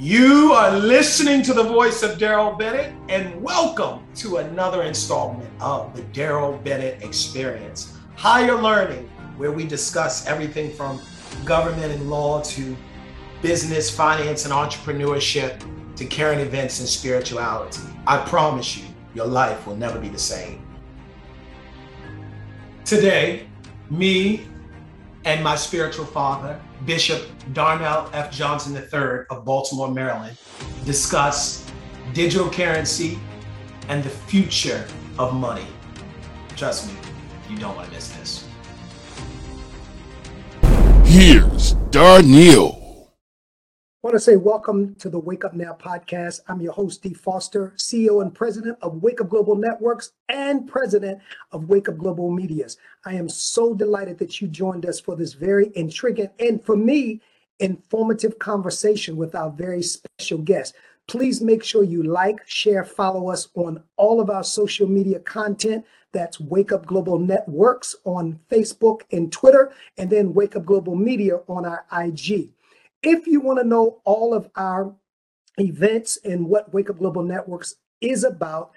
You are listening to the voice of Daryl Bennett, and welcome to another installment of the Daryl Bennett Experience, Higher Learning, where we discuss everything from government and law to business, finance, and entrepreneurship to current events and spirituality. I promise you, your life will never be the same. Today, me and my spiritual father, Bishop Darnell F. Johnson III of Baltimore, Maryland, discuss digital currency and the future of money. Trust me, you don't want to miss this. Here's Darnell. I want to say welcome to the Wake Up Now podcast. I'm your host, Dee Foster, CEO and president of Wake Up Global Networks and president of Wake Up Global Medias. I am so delighted that you joined us for this very intriguing and, for me, informative conversation with our very special guest. Please make sure you like, share, follow us on all of our social media content. That's Wake Up Global Networks on Facebook and Twitter, and then Wake Up Global Media on our IG. If you want to know all of our events and what Wake Up Global Networks is about,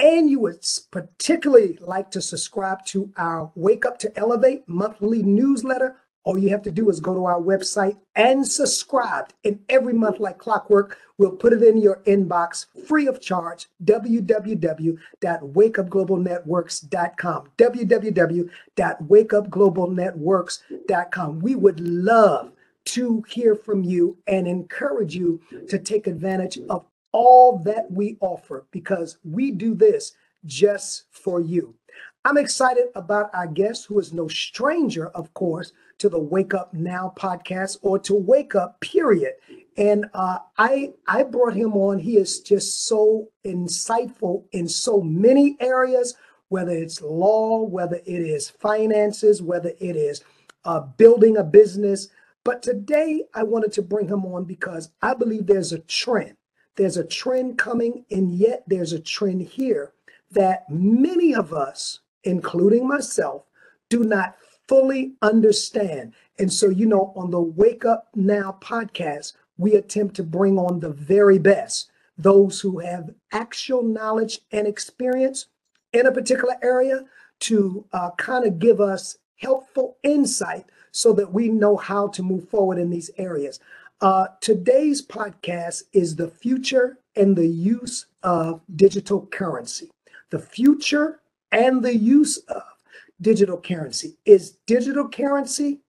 and you would particularly like to subscribe to our Wake Up to Elevate monthly newsletter, all you have to do is go to our website and subscribe. And every month, like clockwork, we'll put it in your inbox free of charge, www.wakeupglobalnetworks.com, www.wakeupglobalnetworks.com. We would love to hear from you and encourage you to take advantage of all that we offer, because we do this just for you. I'm excited about our guest, who is no stranger, of course, to the Wake Up Now podcast, or to Wake Up, period. And I brought him on. He is just so insightful in so many areas, whether it's law, whether it is finances, whether it is building a business. But today I wanted to bring him on because I believe there's a trend. There's a trend coming, and yet there's a trend here that many of us, including myself, do not fully understand. And so, you know, on the Wake Up Now podcast, we attempt to bring on the very best, those who have actual knowledge and experience in a particular area, to kind of give us helpful insight so that we know how to move forward in these areas. Today's podcast is the future and the use of digital currency. The future and the use of digital currency. Is digital currency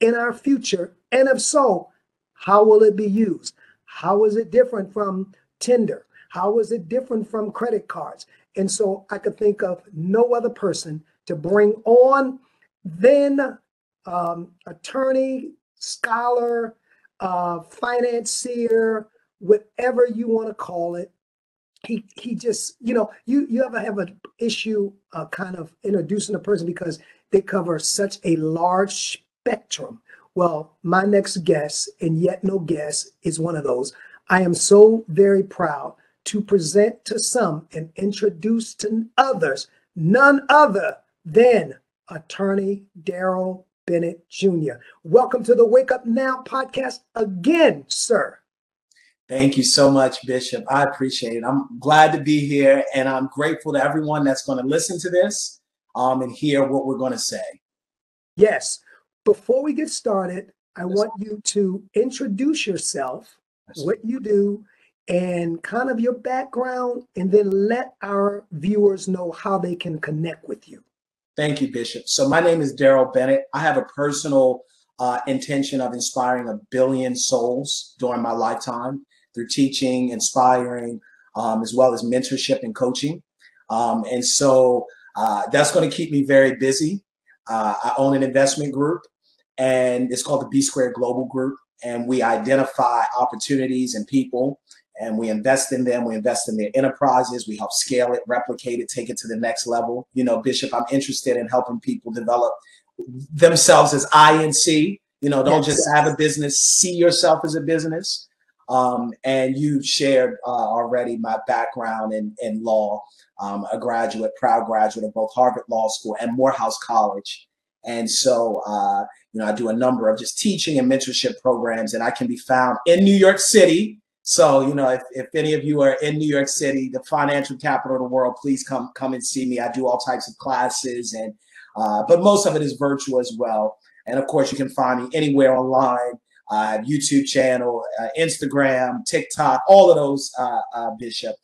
in our future? And if so, how will it be used? How is it different from Tinder? How is it different from credit cards? And so I could think of no other person to bring on than attorney, scholar, financier, whatever you want to call it. He just, you know, you ever have an issue kind of introducing a person because they cover such a large spectrum? Well, my next guest, and yet no guest, is one of those. I am so very proud to present to some and introduce to others none other than attorney Daryl Bennett Jr. Welcome to the Wake Up Now podcast again, sir. Thank you so much, Bishop. I appreciate it. I'm glad to be here, and I'm grateful to everyone that's going to listen to this and hear what we're going to say. Yes. Before we get started, I want you to introduce yourself, what you do, and kind of your background, and then let our viewers know how they can connect with you. Thank you, Bishop. So my name is Daryl Bennett. I have a personal intention of inspiring a billion souls during my lifetime through teaching, inspiring, as well as mentorship and coaching. And so that's going to keep me very busy. I own an investment group, and it's called the B Squared Global Group. And we identify opportunities and people, and we invest in them. We invest in their enterprises. We help scale it, replicate it, take it to the next level. You know, Bishop, I'm interested in helping people develop themselves as INC. You know, don't just have a business, see yourself as a business. And you shared already my background in law. A proud graduate of both Harvard Law School and Morehouse College. And so, you know, I do a number of just teaching and mentorship programs, and I can be found in New York City So, you know, if any of you are in New York City, the financial capital of the world, please come and see me. I do all types of classes, and but most of it is virtual as well. And of course, you can find me anywhere online, YouTube channel, Instagram, TikTok, all of those, Bishop,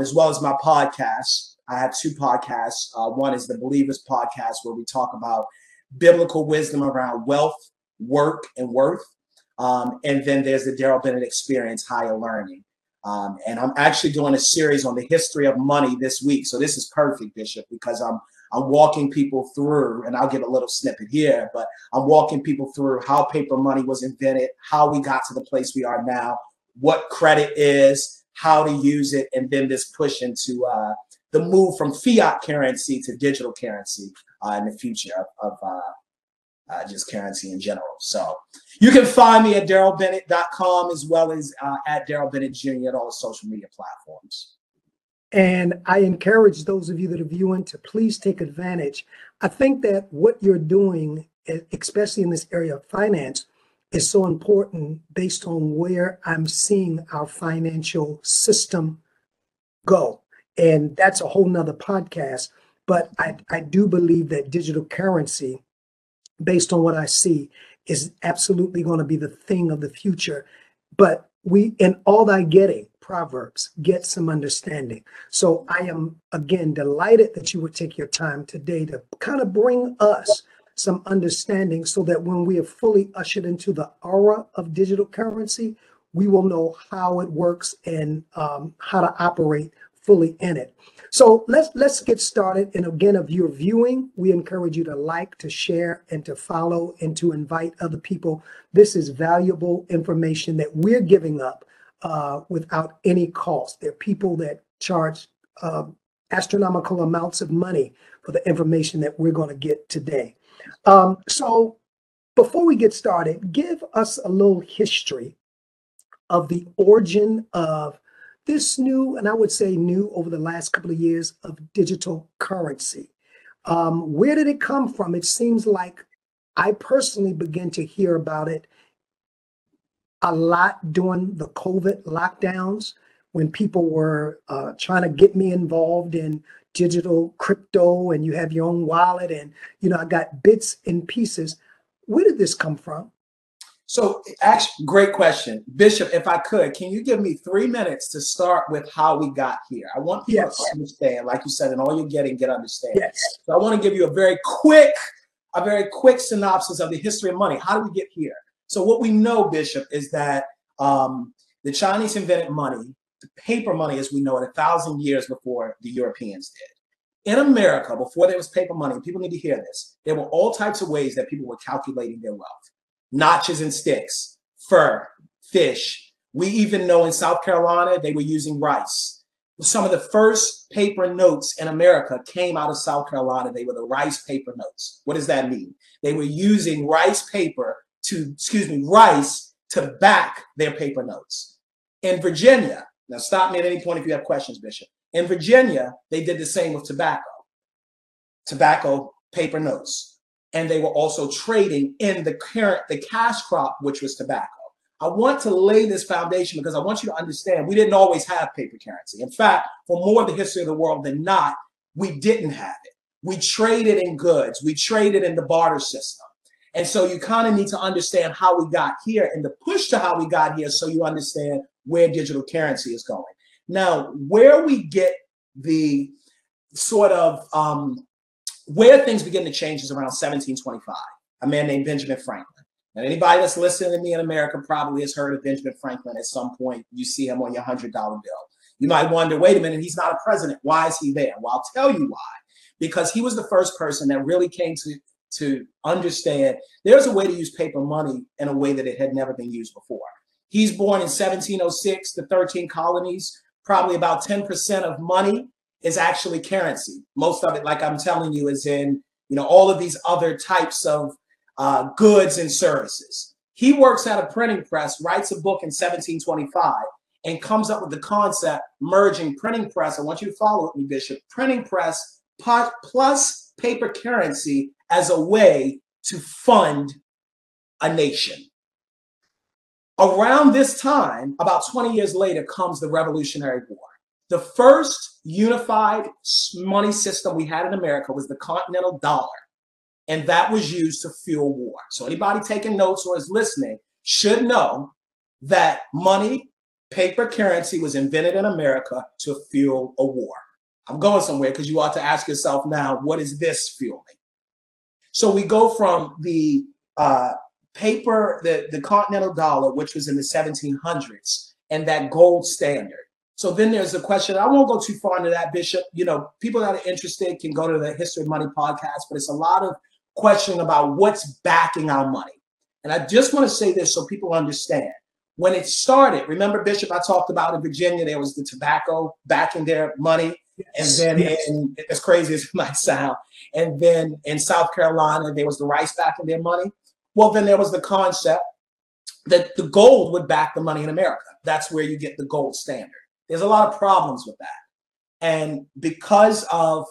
as well as my podcast. I have two podcasts. One is the Believers Podcast, where we talk about biblical wisdom around wealth, work, and worth. And then there's the Daryl Bennett Experience, Higher Learning. And I'm actually doing a series on the history of money this week. So this is perfect, Bishop, because I'm walking people through, and I'll give a little snippet here, but I'm walking people through how paper money was invented, how we got to the place we are now, what credit is, how to use it, and then this push into the move from fiat currency to digital currency in the future of just currency in general. So you can find me at darrellbennett.com, as well as at Daryl Bennett Jr. at all the social media platforms. And I encourage those of you that are viewing to please take advantage. I think that what you're doing, especially in this area of finance, is so important based on where I'm seeing our financial system go. And that's a whole nother podcast. But I do believe that digital currency, based on what I see, is absolutely going to be the thing of the future. But we, in all thy getting, Proverbs, get some understanding. So I am, again, delighted that you would take your time today to kind of bring us some understanding so that when we are fully ushered into the aura of digital currency, we will know how it works and how to operate fully in it. So let's get started. And again, if you're viewing, we encourage you to like, to share, and to follow, and to invite other people. This is valuable information that we're giving up without any cost. There are people that charge astronomical amounts of money for the information that we're going to get today. So before we get started, give us a little history of the origin of this new, and I would say new over the last couple of years, of digital currency. Where did it come from? It seems like I personally began to hear about it a lot during the COVID lockdowns, when people were trying to get me involved in digital crypto, and you have your own wallet, and you know, I got bits and pieces. Where did this come from? So, actually, great question. Bishop, if I could, can you give me 3 minutes to start with how we got here? I want people to understand, like you said, and all you're getting, get understanding. Yes. So I want to give you a very quick synopsis of the history of money. How did we get here? So what we know, Bishop, is that the Chinese invented money, the paper money as we know it, 1,000 years before the Europeans did. In America, before there was paper money, people need to hear this, there were all types of ways that people were calculating their wealth. Notches and sticks, fur, fish. We even know in South Carolina, they were using rice. Some of the first paper notes in America came out of South Carolina. They were the rice paper notes. What does that mean? They were using rice to back their paper notes. In Virginia, now stop me at any point if you have questions, Bishop. In Virginia, they did the same with tobacco, paper notes. And they were also trading in the cash crop, which was tobacco. I want to lay this foundation because I want you to understand we didn't always have paper currency. In fact, for more of the history of the world than not, we didn't have it. We traded in goods. We traded in the barter system. And so you kind of need to understand how we got here and the push to how we got here so you understand where digital currency is going. Now, where we get the sort of... where things begin to change is around 1725, a man named Benjamin Franklin. Now, anybody that's listening to me in America probably has heard of Benjamin Franklin at some point. You see him on your $100 bill. You might wonder, wait a minute, he's not a president. Why is he there? Well, I'll tell you why. Because he was the first person that really came to understand there's a way to use paper money in a way that it had never been used before. He's born in 1706, the 13 colonies, probably about 10% of money is actually currency. Most of it, like I'm telling you, is in, you know, all of these other types of goods and services. He works at a printing press, writes a book in 1725, and comes up with the concept merging printing press. I want you to follow me, Bishop. Printing press plus paper currency as a way to fund a nation. Around this time, about 20 years later, comes the Revolutionary War. The first unified money system we had in America was the continental dollar, and that was used to fuel war. So anybody taking notes or is listening should know that money, paper currency, was invented in America to fuel a war. I'm going somewhere because you ought to ask yourself now, what is this fueling? So we go from the paper, the continental dollar, which was in the 1700s, and that gold standard. So then there's a question. I won't go too far into that, Bishop. You know, people that are interested can go to the History of Money podcast, but it's a lot of questioning about what's backing our money. And I just want to say this so people understand. When it started, remember, Bishop, I talked about in Virginia, there was the tobacco backing their money. Yes. And then, and as crazy as it might sound, and then in South Carolina, there was the rice backing their money. Well, then there was the concept that the gold would back the money in America. That's where you get the gold standard. There's a lot of problems with that. And because of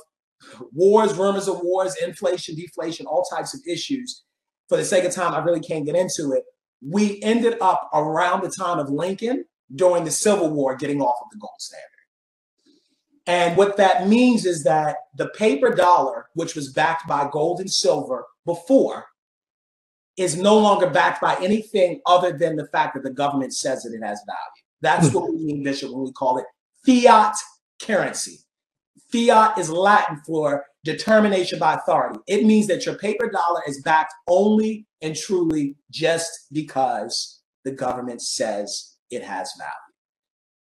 wars, rumors of wars, inflation, deflation, all types of issues, for the sake of time, I really can't get into it. We ended up around the time of Lincoln during the Civil War getting off of the gold standard. And what that means is that the paper dollar, which was backed by gold and silver before, is no longer backed by anything other than the fact that the government says that it has value. That's what we mean, Bishop, when we call it fiat currency. Fiat is Latin for determination by authority. It means that your paper dollar is backed only and truly just because the government says it has value.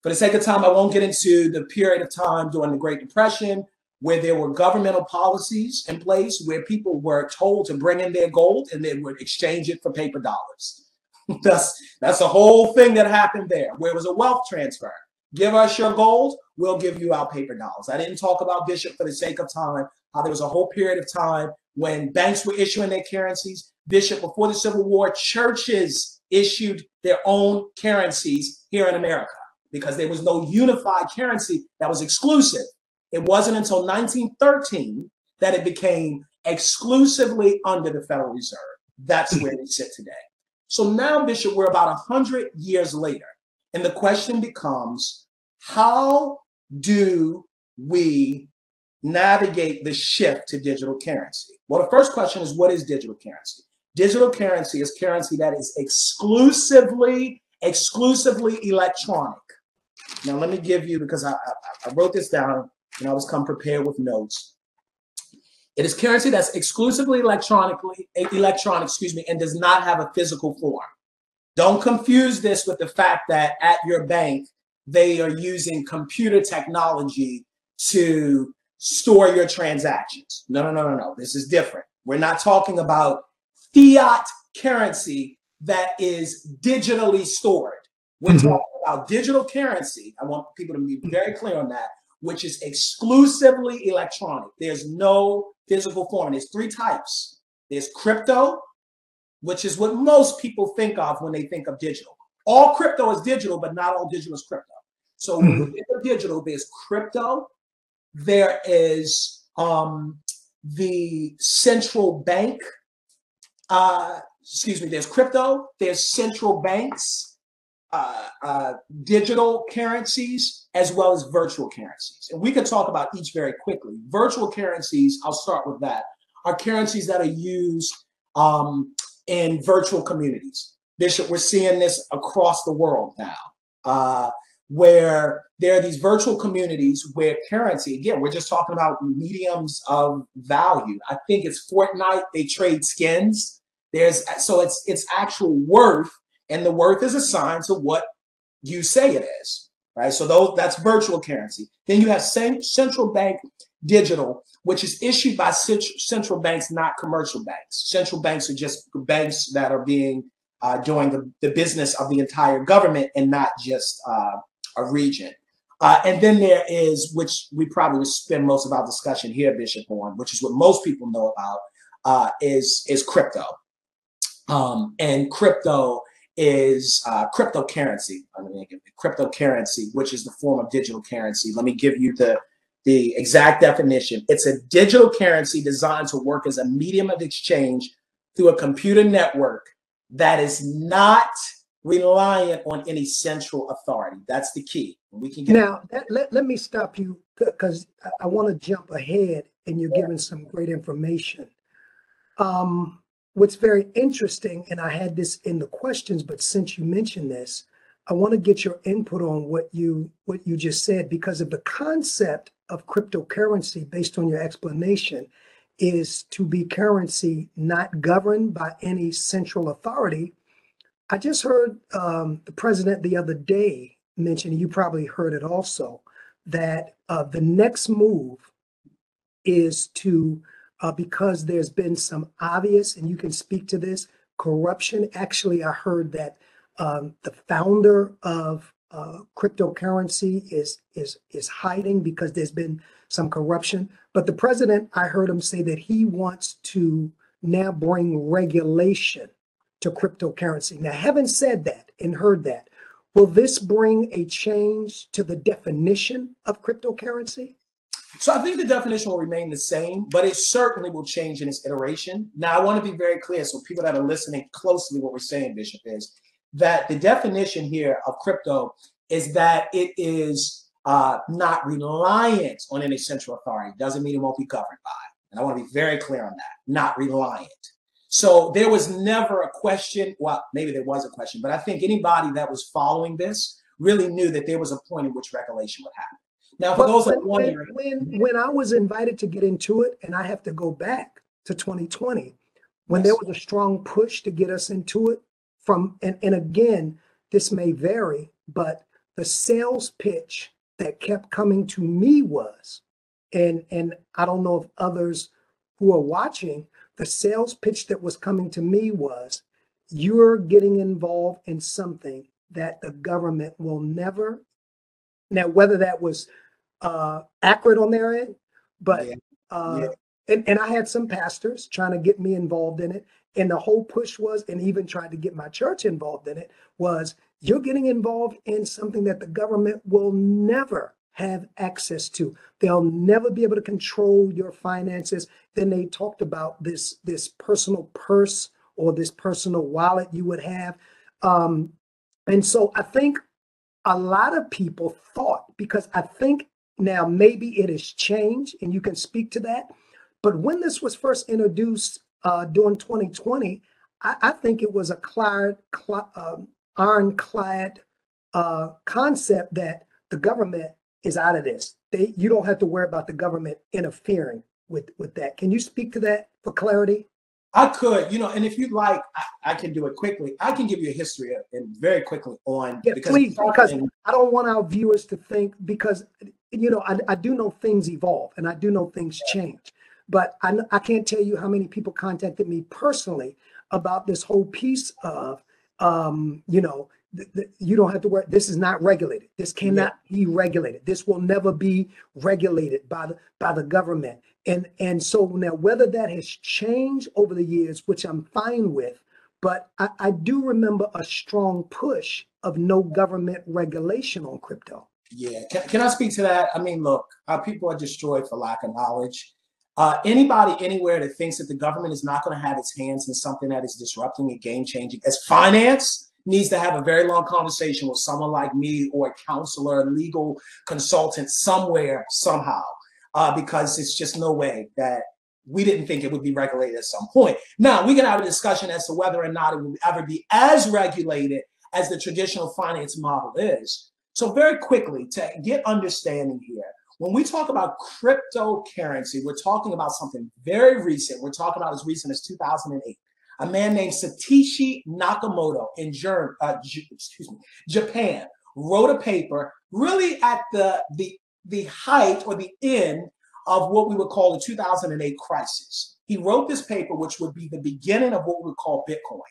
For the sake of time, I won't get into the period of time during the Great Depression where there were governmental policies in place where people were told to bring in their gold and they would exchange it for paper dollars. That's a whole thing that happened there, where it was a wealth transfer. Give us your gold, we'll give you our paper dollars. I didn't talk about, Bishop, for the sake of time, how there was a whole period of time when banks were issuing their currencies. Bishop, before the Civil War, churches issued their own currencies here in America because there was no unified currency that was exclusive. It wasn't until 1913 that it became exclusively under the Federal Reserve. That's where they sit today. So now, Bishop, we're about 100 years later, and the question becomes, how do we navigate the shift to digital currency? Well, the first question is, what is digital currency? Digital currency is currency that is exclusively electronic. Now, let me give you, because I wrote this down, and I always come prepared with notes. It is currency that's exclusively electronic, and does not have a physical form. Don't confuse this with the fact that at your bank, they are using computer technology to store your transactions. No. This is different. We're not talking about fiat currency that is digitally stored. We're talking about digital currency. I want people to be very clear on that, which is exclusively electronic. There's no physical form. There's three types. There's crypto, which is what most people think of when they think of digital. All crypto is digital, but not all digital is crypto. So when you think of digital, there's crypto. There is the central bank. There's crypto. There's central banks. Digital currencies, as well as virtual currencies. And we could talk about each very quickly. Virtual currencies, I'll start with that, are currencies that are used in virtual communities. Bishop, we're seeing this across the world now, where there are these virtual communities where currency, again, we're just talking about mediums of value. I think it's Fortnite, they trade skins. So it's actual worth. And the worth is assigned to what you say it is, right? So that's virtual currency. Then you have central bank digital, which is issued by central banks, not commercial banks. Central banks are just banks that are being doing the business of the entire government and not just a region. And then there is, which we probably would spend most of our discussion here, Bishop, on, which is what most people know about, is crypto. And crypto is cryptocurrency. I'm going to give it cryptocurrency, which is the form of digital currency. Let me give you the exact definition. It's a digital currency designed to work as a medium of exchange through a computer network that is not reliant on any central authority. That's the key. We can get now. Let me stop you because I want to jump ahead, and you're giving some great information. What's very interesting, and I had this in the questions, but since you mentioned this, I want to get your input on what you just said, because of the concept of cryptocurrency, based on your explanation, is to be currency not governed by any central authority. I just heard the president the other day mention, and you probably heard it also, that the next move is to, because there's been some obvious, and you can speak to this, corruption. Actually, I heard that the founder of cryptocurrency is hiding because there's been some corruption. But the president, I heard him say that he wants to now bring regulation to cryptocurrency. Now, having said that and heard that, will this bring a change to the definition of cryptocurrency? So I think the definition will remain the same, but it certainly will change in its iteration. Now, I want to be very clear, so people that are listening closely, what we're saying, Bishop, is that the definition here of crypto is that it is not reliant on any central authority. Doesn't mean it won't be governed by. And I want to be very clear on that, not reliant. So there was never a question, well, maybe there was a question, but I think anybody that was following this really knew that there was a point in which regulation would happen. Now, for those that wonder, when I was invited to get into it, and I have to go back to 2020, when there was a strong push to get us into it from, and again, this may vary, but the sales pitch that kept coming to me was, and I don't know if others who are watching, the sales pitch that was coming to me was, you're getting involved in something that the government will never. Now, whether that was accurate on their end, but and I had some pastors trying to get me involved in it. And the whole push was, and even tried to get my church involved in it, was you're getting involved in something that the government will never have access to. They'll never be able to control your finances. Then they talked about this personal purse or this personal wallet you would have. And so I think a lot of people thought, because I think now maybe it has changed and you can speak to that. But when this was first introduced during 2020, I think it was a ironclad concept that the government is out of this. You don't have to worry about the government interfering with that. Can you speak to that for clarity? I could, and if you'd like, I can do it quickly. I can give you a history and very quickly on. Yeah, please, because I don't want our viewers to think, because, I do know things evolve and I do know things change, but I can't tell you how many people contacted me personally about this whole piece of, you don't have to worry. This is not regulated. This cannot be regulated. This will never be regulated by the government. And so now, whether that has changed over the years, which I'm fine with, but I do remember a strong push of no government regulation on crypto. Yeah. Can I speak to that? I mean, look, our people are destroyed for lack of knowledge. Anybody anywhere that thinks that the government is not going to have its hands in something that is disrupting and game-changing as finance needs to have a very long conversation with someone like me or a counselor, a legal consultant somewhere, somehow. Because it's just no way that we didn't think it would be regulated at some point. Now, we can have a discussion as to whether or not it will ever be as regulated as the traditional finance model is. So very quickly, to get understanding here, when we talk about cryptocurrency, we're talking about something very recent. We're talking about as recent as 2008. A man named Satoshi Nakamoto in Japan wrote a paper really at the height or the end of what we would call the 2008 crisis. He wrote this paper, which would be the beginning of what we would call Bitcoin.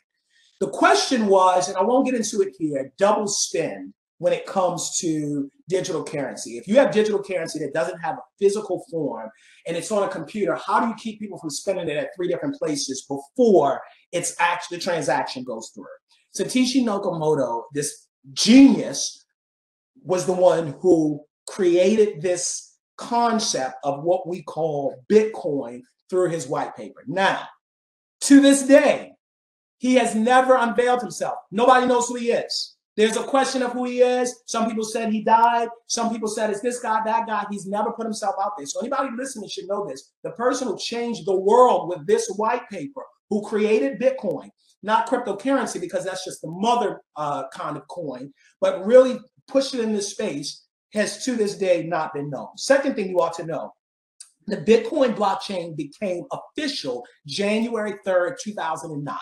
The question was, and I won't get into it here, double spend when it comes to digital currency. If you have digital currency that doesn't have a physical form and it's on a computer, how do you keep people from spending it at three different places before it's actually the transaction goes through? Satoshi Nakamoto, this genius, was the one who created this concept of what we call Bitcoin through his white paper. Now, to this day, He has never unveiled himself. Nobody knows who he is. There's a question of who he is. Some people said he died. Some people said it's this guy, that guy. He's never put himself out there. So anybody listening should know this. The person who changed the world with this white paper, who created Bitcoin, not cryptocurrency, because that's just the mother kind of coin, but really pushed it in this space, has to this day not been known. Second thing you ought to know, the Bitcoin blockchain became official January 3rd, 2009.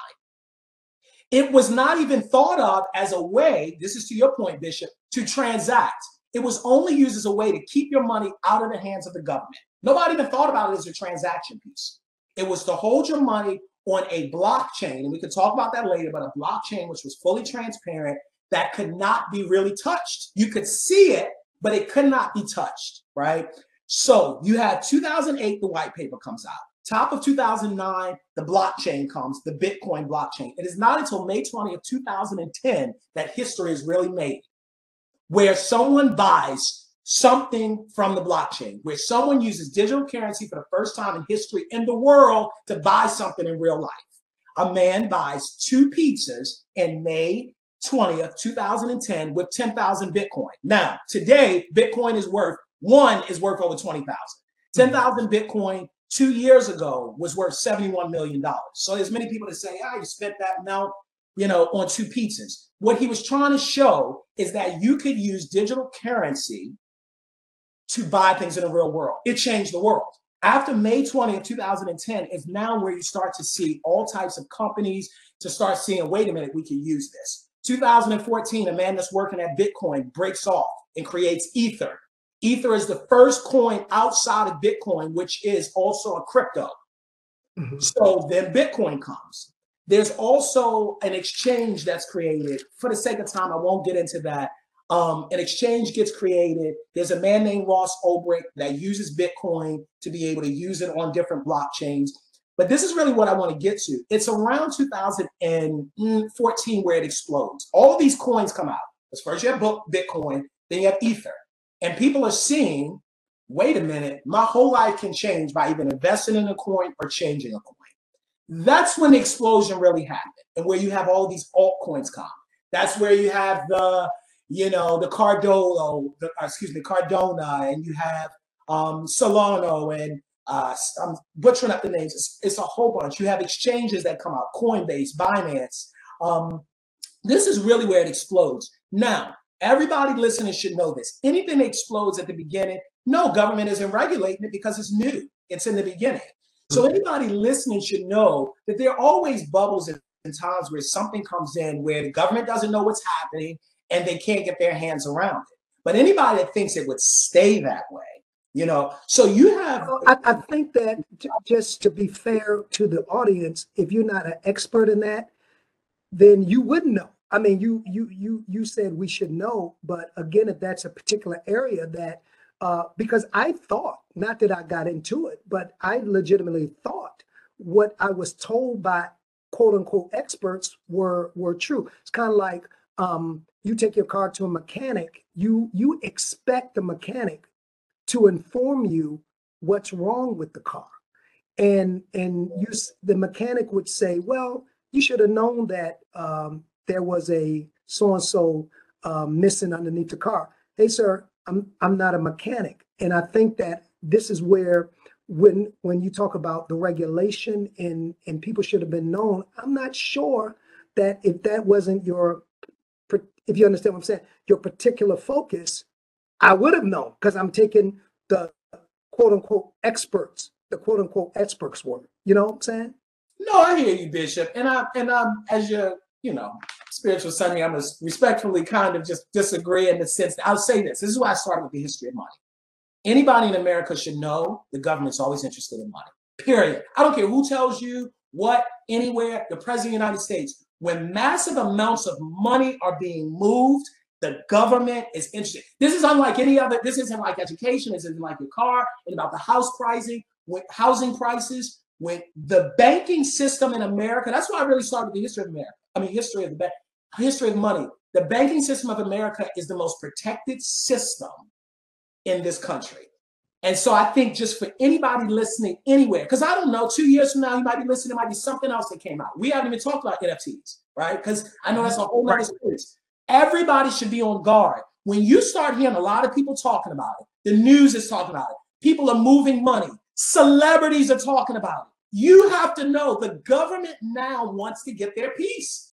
It was not even thought of as a way, this is to your point, Bishop, to transact. It was only used as a way to keep your money out of the hands of the government. Nobody even thought about it as a transaction piece. It was to hold your money on a blockchain, and we could talk about that later, but a blockchain which was fully transparent that could not be really touched. You could see it, but it could not be touched, right? So you had 2008, the white paper comes out. Top of 2009, the blockchain comes, the Bitcoin blockchain. It is not until May 20th, 2010 that history is really made, where someone buys something from the blockchain, where someone uses digital currency for the first time in history in the world to buy something in real life. A man buys two pizzas in May 20th, 2010 with 10,000 Bitcoin. Now, today, Bitcoin is worth, one is worth over 20,000. 10,000 Bitcoin 2 years ago was worth $71 million. So there's many people that say, oh, you spent that amount, you know, on two pizzas. What he was trying to show is that you could use digital currency to buy things in the real world. It changed the world. After May 20th, 2010 is now where you start to see all types of companies to start seeing, wait a minute, we can use this. 2014, a man that's working at Bitcoin breaks off and creates Ether. Ether is the first coin outside of Bitcoin, which is also a crypto. Mm-hmm. So then Bitcoin comes. There's also an exchange that's created. For the sake of time, I won't get into that. An exchange gets created. There's a man named Ross Ulbricht that uses Bitcoin to be able to use it on different blockchains. But this is really what I want to get to. It's around 2014 where it explodes. All these coins come out. Because first you have Bitcoin, then you have Ether. And people are seeing, wait a minute, my whole life can change by even investing in a coin or changing a coin. That's when the explosion really happened and where you have all these altcoins come. That's where you have the, you know, the Cardano, and you have Solano, and I'm butchering up the names. It's a whole bunch. You have exchanges that come out, Coinbase, Binance. This is really where it explodes. Now, everybody listening should know this. Anything that explodes at the beginning, no, government isn't regulating it because it's new. It's in the beginning. So anybody listening should know that there are always bubbles and times where something comes in where the government doesn't know what's happening and they can't get their hands around it. But anybody that thinks it would stay that way, you know, so you have. I think that just to be fair to the audience, if you're not an expert in that, then you wouldn't know. I mean, you said we should know, but again, if that's a particular area that, because I thought, not that I got into it, but I legitimately thought what I was told by quote unquote experts were true. It's kind of like you take your car to a mechanic, you expect the mechanic to inform you what's wrong with the car. And the mechanic would say, well, you should have known that, there was a so-and-so missing underneath the car. Hey, sir, I'm not a mechanic. And I think that this is where when you talk about the regulation and people should have been known, I'm not sure that if that wasn't your, if you understand what I'm saying, your particular focus, I would have known because I'm taking the quote-unquote experts, the quote-unquote experts word. You know what I'm saying? No, I hear you, Bishop. And I'm as your, you know, spiritual son, I'm going to respectfully kind of just disagree in the sense that I'll say this. This is why I started with the history of money. Anybody in America should know the government's always interested in money, period. I don't care who tells you what, anywhere, the president of the United States, when massive amounts of money are being moved, the government is interested. This is unlike any other, this isn't like education, this isn't like your car, and about the house pricing, with housing prices, with the banking system in America. That's why I really started with the history of America. I mean, history of money. The banking system of America is the most protected system in this country. And so I think just for anybody listening anywhere, because I don't know, 2 years from now, you might be listening, there might be something else that came out. We haven't even talked about NFTs, right? Because I know that's a whole other series. Everybody should be on guard. When you start hearing a lot of people talking about it, the news is talking about it, people are moving money, celebrities are talking about it. You have to know the government now wants to get their piece.